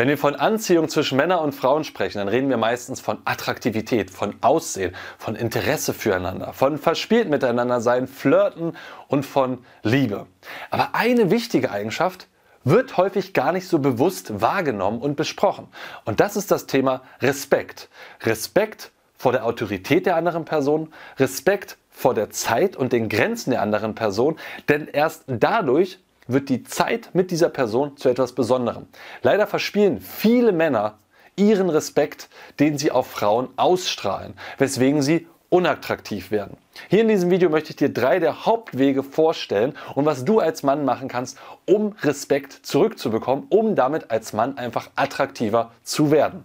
Wenn wir von Anziehung zwischen Männern und Frauen sprechen, dann reden wir meistens von Attraktivität, von Aussehen, von Interesse füreinander, von verspielt miteinander sein, Flirten und von Liebe. Aber eine wichtige Eigenschaft wird häufig gar nicht so bewusst wahrgenommen und besprochen. Und das ist das Thema Respekt. Respekt vor der Autorität der anderen Person, Respekt vor der Zeit und den Grenzen der anderen Person, denn erst dadurch wird die Zeit mit dieser Person zu etwas Besonderem. Leider verspielen viele Männer ihren Respekt, den sie auf Frauen ausstrahlen, weswegen sie unattraktiv werden. Hier in diesem Video möchte ich dir 3 der Hauptwege vorstellen und was du als Mann machen kannst, um Respekt zurückzubekommen, um damit als Mann einfach attraktiver zu werden.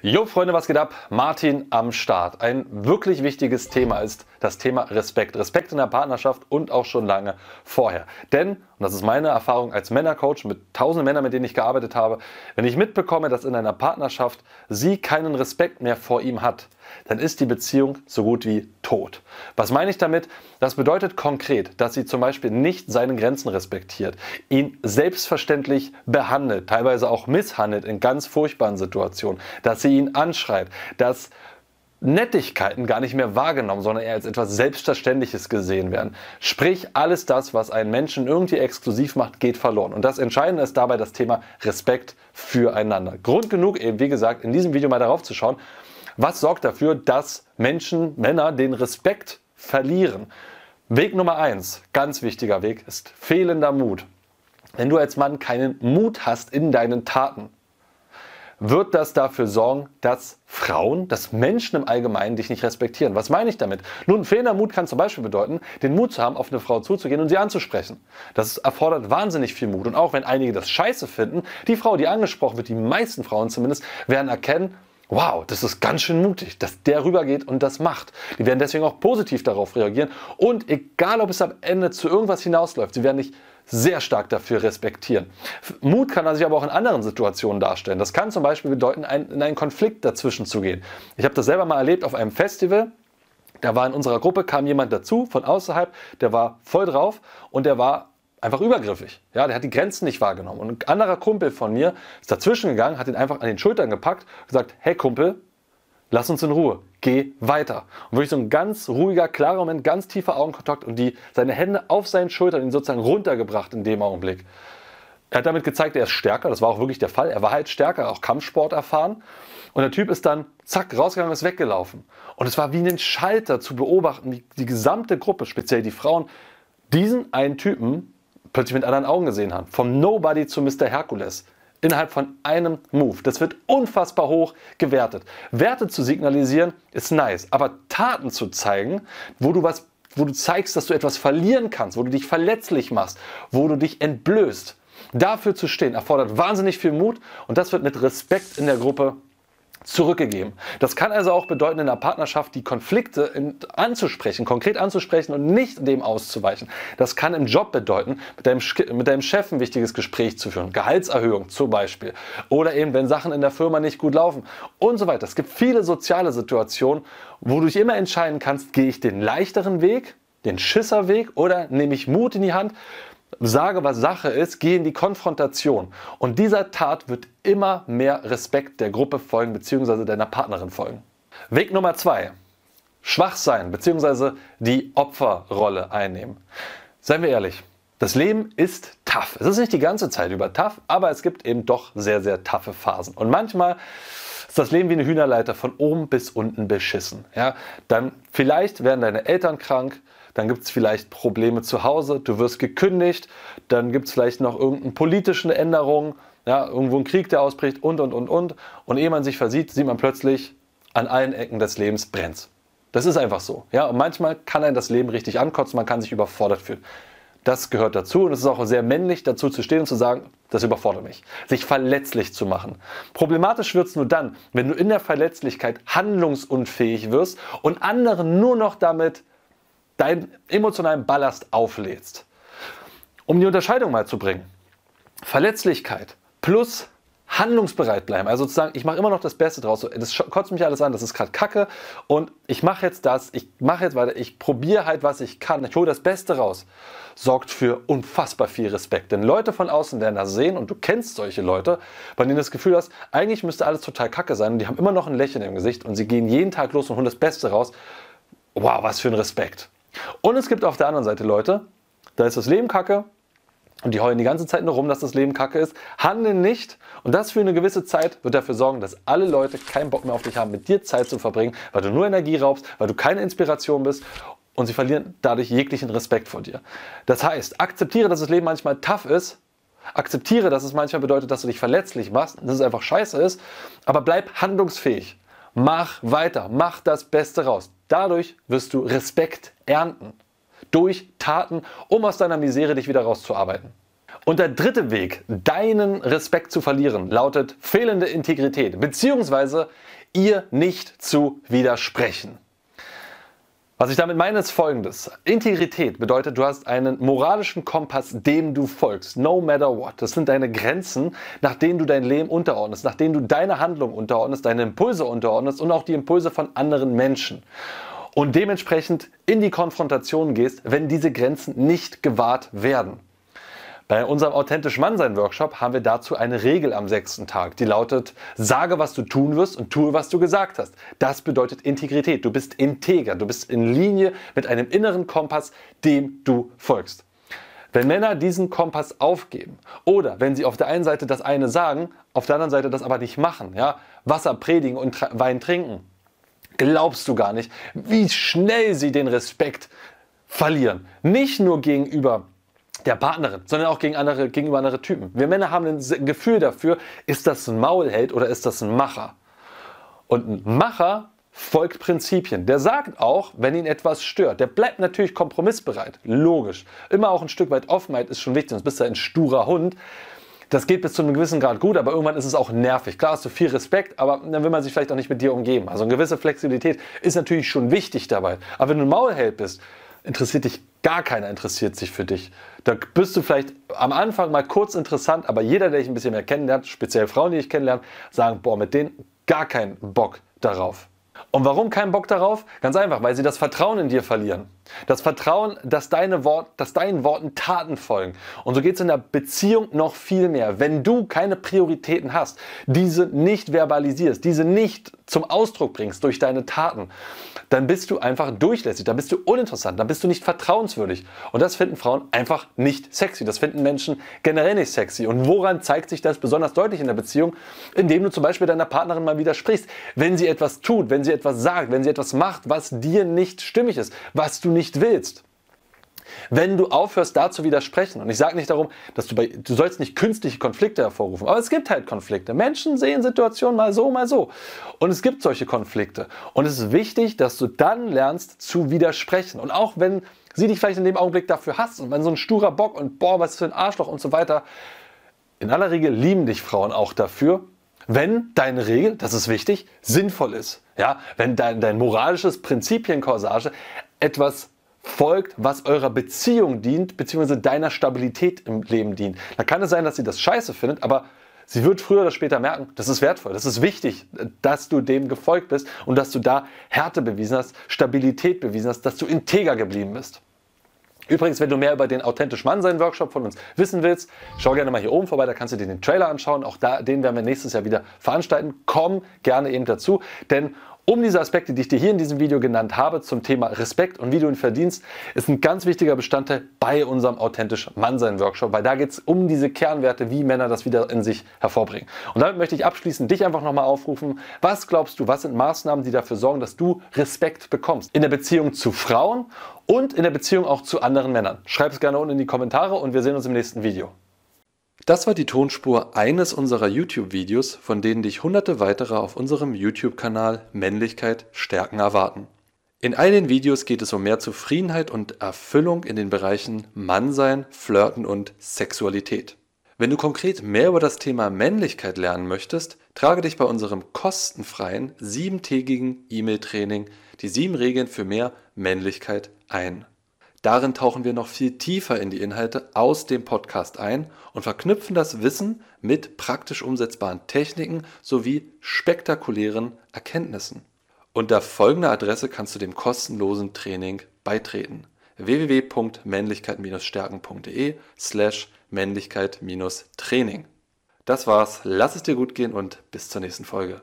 Jo Freunde, was geht ab? Martin am Start. Ein wirklich wichtiges Thema ist das Thema Respekt. Respekt in der Partnerschaft und auch schon lange vorher. Denn, und das ist meine Erfahrung als Männercoach mit tausenden Männern, mit denen ich gearbeitet habe, wenn ich mitbekomme, dass in einer Partnerschaft sie keinen Respekt mehr vor ihm hat, dann ist die Beziehung so gut wie tot. Was meine ich damit? Das bedeutet konkret, dass sie zum Beispiel nicht seine Grenzen respektiert, ihn selbstverständlich behandelt, teilweise auch misshandelt in ganz furchtbaren Situationen, dass sie ihn anschreit, dass Nettigkeiten gar nicht mehr wahrgenommen, sondern eher als etwas Selbstverständliches gesehen werden. Sprich, alles das, was einen Menschen irgendwie exklusiv macht, geht verloren. Und das Entscheidende ist dabei das Thema Respekt füreinander. Grund genug eben, wie gesagt, in diesem Video mal darauf zu schauen, was sorgt dafür, dass Männer den Respekt verlieren? Weg Nummer 1, ganz wichtiger Weg, ist fehlender Mut. Wenn du als Mann keinen Mut hast in deinen Taten, wird das dafür sorgen, dass Frauen, dass Menschen im Allgemeinen dich nicht respektieren. Was meine ich damit? Nun, fehlender Mut kann zum Beispiel bedeuten, den Mut zu haben, auf eine Frau zuzugehen und sie anzusprechen. Das erfordert wahnsinnig viel Mut. Und auch wenn einige das scheiße finden, die Frau, die angesprochen wird, die meisten Frauen zumindest, werden erkennen, wow, das ist ganz schön mutig, dass der rübergeht und das macht. Die werden deswegen auch positiv darauf reagieren und egal, ob es am Ende zu irgendwas hinausläuft, sie werden dich sehr stark dafür respektieren. Mut kann sich aber auch in anderen Situationen darstellen. Das kann zum Beispiel bedeuten, in einen Konflikt dazwischen zu gehen. Ich habe das selber mal erlebt auf einem Festival. Da war in unserer Gruppe, kam jemand dazu von außerhalb, der war voll drauf und der war einfach übergriffig. Ja, der hat die Grenzen nicht wahrgenommen. Und ein anderer Kumpel von mir ist dazwischen gegangen, hat ihn einfach an den Schultern gepackt und gesagt, hey Kumpel, lass uns in Ruhe, geh weiter. Und wirklich so ein ganz ruhiger, klarer Moment, ganz tiefer Augenkontakt und seine Hände auf seinen Schultern, ihn sozusagen runtergebracht in dem Augenblick. Er hat damit gezeigt, er ist stärker, das war auch wirklich der Fall. Er war halt stärker, auch Kampfsport erfahren. Und der Typ ist dann, zack, rausgegangen und ist weggelaufen. Und es war wie ein Schalter zu beobachten, wie die gesamte Gruppe, speziell die Frauen, diesen einen Typen plötzlich mit anderen Augen gesehen haben. Vom Nobody zu Mr. Herkules. Innerhalb von einem Move. Das wird unfassbar hoch gewertet. Werte zu signalisieren ist nice, aber Taten zu zeigen, wo du zeigst, dass du etwas verlieren kannst, wo du dich verletzlich machst, wo du dich entblößt, dafür zu stehen, erfordert wahnsinnig viel Mut und das wird mit Respekt in der Gruppe zurückgegeben. Das kann also auch bedeuten, in einer Partnerschaft die Konflikte anzusprechen, konkret anzusprechen und nicht dem auszuweichen. Das kann im Job bedeuten, mit deinem Chef ein wichtiges Gespräch zu führen, Gehaltserhöhung zum Beispiel oder eben, wenn Sachen in der Firma nicht gut laufen und so weiter. Es gibt viele soziale Situationen, wo du dich immer entscheiden kannst, gehe ich den leichteren Weg, den Schisserweg oder nehme ich Mut in die Hand, sage, was Sache ist, gehe in die Konfrontation. Und dieser Tat wird immer mehr Respekt der Gruppe folgen bzw. deiner Partnerin folgen. Weg Nummer 2. Schwach sein bzw. die Opferrolle einnehmen. Seien wir ehrlich, das Leben ist tough. Es ist nicht die ganze Zeit über tough, aber es gibt eben doch sehr, sehr taffe Phasen. Und manchmal ist das Leben wie eine Hühnerleiter von oben bis unten beschissen. Ja, dann vielleicht werden deine Eltern krank, dann gibt es vielleicht Probleme zu Hause, du wirst gekündigt, dann gibt es vielleicht noch irgendeine politische Änderung, ja, irgendwo ein Krieg, der ausbricht und. Und ehe man sich versieht, sieht man plötzlich, an allen Ecken des Lebens brennt's. Das ist einfach so. Ja? Und manchmal kann einen das Leben richtig ankotzen, man kann sich überfordert fühlen. Das gehört dazu und es ist auch sehr männlich, dazu zu stehen und zu sagen, das überfordert mich. Sich verletzlich zu machen. Problematisch wird es nur dann, wenn du in der Verletzlichkeit handlungsunfähig wirst und anderen nur noch damit deinen emotionalen Ballast auflädst. Um die Unterscheidung mal zu bringen. Verletzlichkeit plus handlungsbereit bleiben. Also sozusagen, ich mache immer noch das Beste draus. Das kotzt mich alles an, das ist gerade Kacke und ich mache jetzt das, ich mache jetzt weiter, ich probiere halt, was ich kann, ich hole das Beste raus. Sorgt für unfassbar viel Respekt. Denn Leute von außen werden das sehen und du kennst solche Leute, bei denen du das Gefühl hast, eigentlich müsste alles total Kacke sein und die haben immer noch ein Lächeln im Gesicht und sie gehen jeden Tag los und holen das Beste raus. Wow, was für ein Respekt. Und es gibt auf der anderen Seite Leute, da ist das Leben Kacke, und die heulen die ganze Zeit nur rum, dass das Leben Kacke ist, handeln nicht. Und das für eine gewisse Zeit wird dafür sorgen, dass alle Leute keinen Bock mehr auf dich haben, mit dir Zeit zu verbringen, weil du nur Energie raubst, weil du keine Inspiration bist. Und sie verlieren dadurch jeglichen Respekt vor dir. Das heißt, akzeptiere, dass das Leben manchmal tough ist. Akzeptiere, dass es manchmal bedeutet, dass du dich verletzlich machst, dass es einfach scheiße ist. Aber bleib handlungsfähig. Mach weiter. Mach das Beste raus. Dadurch wirst du Respekt ernten. Durch Taten, um aus deiner Misere dich wieder rauszuarbeiten. Und der dritte Weg, deinen Respekt zu verlieren, lautet fehlende Integrität, beziehungsweise ihr nicht zu widersprechen. Was ich damit meine, ist Folgendes. Integrität bedeutet, du hast einen moralischen Kompass, dem du folgst, no matter what. Das sind deine Grenzen, nach denen du dein Leben unterordnest, nach denen du deine Handlung unterordnest, deine Impulse unterordnest und auch die Impulse von anderen Menschen. Und dementsprechend in die Konfrontation gehst, wenn diese Grenzen nicht gewahrt werden. Bei unserem Authentisch-Mannsein-Workshop haben wir dazu eine Regel am 6. Tag, die lautet, sage, was du tun wirst und tue, was du gesagt hast. Das bedeutet Integrität. Du bist integer, du bist in Linie mit einem inneren Kompass, dem du folgst. Wenn Männer diesen Kompass aufgeben oder wenn sie auf der einen Seite das eine sagen, auf der anderen Seite das aber nicht machen, ja, Wasser predigen und Wein trinken, glaubst du gar nicht, wie schnell sie den Respekt verlieren. Nicht nur gegenüber der Partnerin, sondern auch gegenüber anderen Typen. Wir Männer haben ein Gefühl dafür, ist das ein Maulheld oder ist das ein Macher? Und ein Macher folgt Prinzipien. Der sagt auch, wenn ihn etwas stört. Der bleibt natürlich kompromissbereit, logisch. Immer auch ein Stück weit Offenheit ist schon wichtig, sonst bist du ein sturer Hund. Das geht bis zu einem gewissen Grad gut, aber irgendwann ist es auch nervig. Klar hast du viel Respekt, aber dann will man sich vielleicht auch nicht mit dir umgeben. Also eine gewisse Flexibilität ist natürlich schon wichtig dabei. Aber wenn du ein Maulheld bist, interessiert dich gar keiner, interessiert sich für dich. Da bist du vielleicht am Anfang mal kurz interessant, aber jeder, der dich ein bisschen mehr kennenlernt, speziell Frauen, die dich kennenlernen, sagen, boah, mit denen gar keinen Bock darauf. Und warum keinen Bock darauf? Ganz einfach, weil sie das Vertrauen in dir verlieren. Das Vertrauen, dass deinen Worten Taten folgen. Und so geht es in der Beziehung noch viel mehr. Wenn du keine Prioritäten hast, diese nicht verbalisierst, diese nicht zum Ausdruck bringst durch deine Taten, dann bist du einfach durchlässig, dann bist du uninteressant, dann bist du nicht vertrauenswürdig. Und das finden Frauen einfach nicht sexy. Das finden Menschen generell nicht sexy. Und woran zeigt sich das besonders deutlich in der Beziehung? Indem du zum Beispiel deiner Partnerin mal widersprichst. Wenn sie etwas tut, wenn sie etwas sagt, wenn sie etwas macht, was dir nicht stimmig ist, was du nicht willst. Wenn du aufhörst, da zu widersprechen, und ich sage nicht darum, dass du sollst nicht künstliche Konflikte hervorrufen, aber es gibt halt Konflikte. Menschen sehen Situationen mal so und es gibt solche Konflikte und es ist wichtig, dass du dann lernst zu widersprechen und auch wenn sie dich vielleicht in dem Augenblick dafür hasst und wenn so ein sturer Bock und boah, was für ein Arschloch und so weiter, in aller Regel lieben dich Frauen auch dafür, wenn deine Regel, das ist wichtig, sinnvoll ist. Ja, wenn dein moralisches Prinzipienkorsage etwas folgt, was eurer Beziehung dient, beziehungsweise deiner Stabilität im Leben dient. Da kann es sein, dass sie das scheiße findet, aber sie wird früher oder später merken, das ist wertvoll, das ist wichtig, dass du dem gefolgt bist und dass du da Härte bewiesen hast, Stabilität bewiesen hast, dass du integer geblieben bist. Übrigens, wenn du mehr über den Authentisch-Mannsein-Workshop von uns wissen willst, schau gerne mal hier oben vorbei, da kannst du dir den Trailer anschauen. Auch da, den werden wir nächstes Jahr wieder veranstalten. Komm gerne eben dazu, denn um diese Aspekte, die ich dir hier in diesem Video genannt habe, zum Thema Respekt und wie du ihn verdienst, ist ein ganz wichtiger Bestandteil bei unserem Authentisch-Mannsein-Workshop, weil da geht es um diese Kernwerte, wie Männer das wieder in sich hervorbringen. Und damit möchte ich abschließend dich einfach nochmal aufrufen, was glaubst du, was sind Maßnahmen, die dafür sorgen, dass du Respekt bekommst in der Beziehung zu Frauen und in der Beziehung auch zu anderen Männern? Schreib es gerne unten in die Kommentare und wir sehen uns im nächsten Video. Das war die Tonspur eines unserer YouTube-Videos, von denen dich hunderte weitere auf unserem YouTube-Kanal Männlichkeit stärken erwarten. In all den Videos geht es um mehr Zufriedenheit und Erfüllung in den Bereichen Mannsein, Flirten und Sexualität. Wenn du konkret mehr über das Thema Männlichkeit lernen möchtest, trage dich bei unserem kostenfreien 7-tägigen E-Mail-Training die 7 Regeln für mehr Männlichkeit ein. Darin tauchen wir noch viel tiefer in die Inhalte aus dem Podcast ein und verknüpfen das Wissen mit praktisch umsetzbaren Techniken sowie spektakulären Erkenntnissen. Unter folgender Adresse kannst du dem kostenlosen Training beitreten: www.männlichkeit-stärken.de/männlichkeit-training. Das war's, lass es dir gut gehen und bis zur nächsten Folge.